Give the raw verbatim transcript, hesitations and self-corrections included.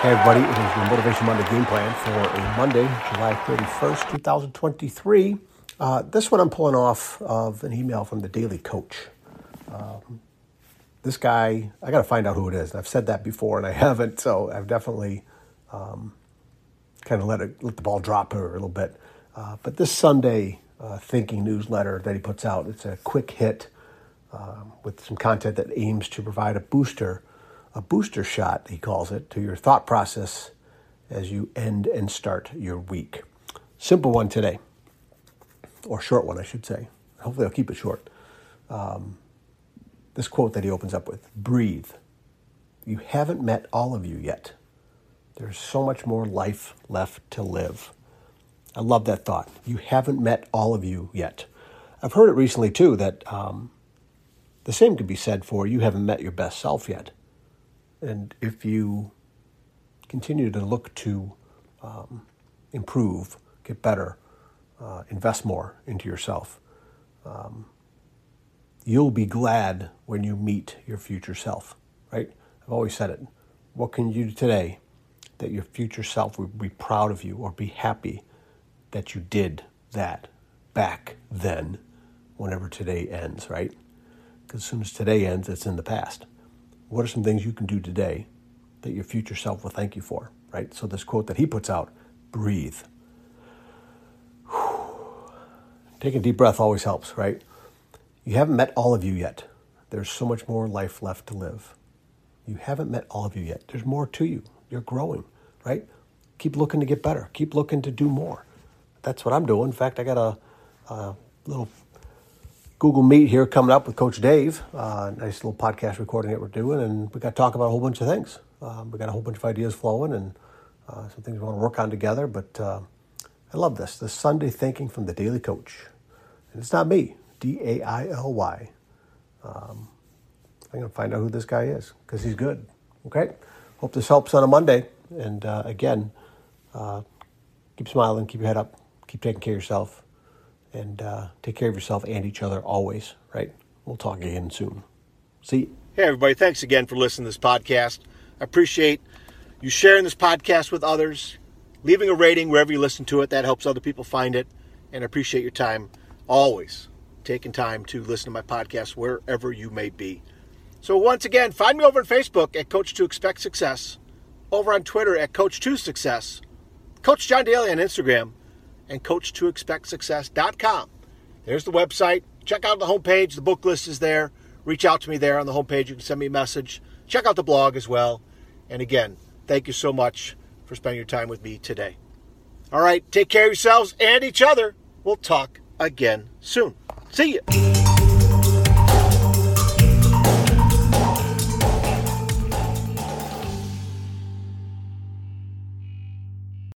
Hey everybody, it is the Motivation Monday Game Plan for a Monday, July thirty-first, twenty twenty-three. Uh, this one I'm pulling off of an email from the Daily Coach. Um, this guy, I got to find out who it is. I've said that before and I haven't, so I've definitely um, kind of let it, let the ball drop here a little bit. Uh, but this Sunday uh, thinking newsletter that he puts out, it's a quick hit um, with some content that aims to provide a booster A booster shot, he calls it, to your thought process as you end and start your week. Simple one today, or short one, I should say. Hopefully I'll keep it short. Um, this quote that he opens up with, breathe. You haven't met all of you yet. There's so much more life left to live. I love that thought. You haven't met all of you yet. I've heard it recently, too, that um, the same could be said for you haven't met your best self yet. And if you continue to look to um, improve, get better, uh, invest more into yourself, um, you'll be glad when you meet your future self, right? I've always said it. What can you do today that your future self will be proud of you or be happy that you did that back then, whenever today ends, right? Because as soon as today ends, it's in the past. What are some things you can do today that your future self will thank you for, right? So this quote that he puts out, breathe. Whew. Taking a deep breath always helps, right? You haven't met all of you yet. There's so much more life left to live. You haven't met all of you yet. There's more to you. You're growing, right? Keep looking to get better. Keep looking to do more. That's what I'm doing. In fact, I got a, a little... Google Meet here coming up with Coach Dave. Uh, nice little podcast recording that we're doing, and we got to talk about a whole bunch of things. Um, we got a whole bunch of ideas flowing, and uh, some things we want to work on together. But uh, I love this, the Sunday thinking from the Daily Coach, and it's not me, D A I L Y. Um, I'm gonna find out who this guy is because he's good. Okay, hope this helps on a Monday. And uh, again, uh, keep smiling, keep your head up, keep taking care of yourself. And uh, take care of yourself and each other always, right? We'll talk again soon. See you. Hey, everybody. Thanks again for listening to this podcast. I appreciate you sharing this podcast with others, leaving a rating wherever you listen to it. That helps other people find it. And I appreciate your time always, taking time to listen to my podcast wherever you may be. So once again, find me over on Facebook at Coach to Expect Success, over on Twitter at Coach to Success, Coach John Daly on Instagram, and coach to expect success dot com. There's the website. Check out the homepage. The book list is there. Reach out to me there on the homepage. You can send me a message. Check out the blog as well. And again, thank you so much for spending your time with me today. All right, take care of yourselves and each other. We'll talk again soon. See you.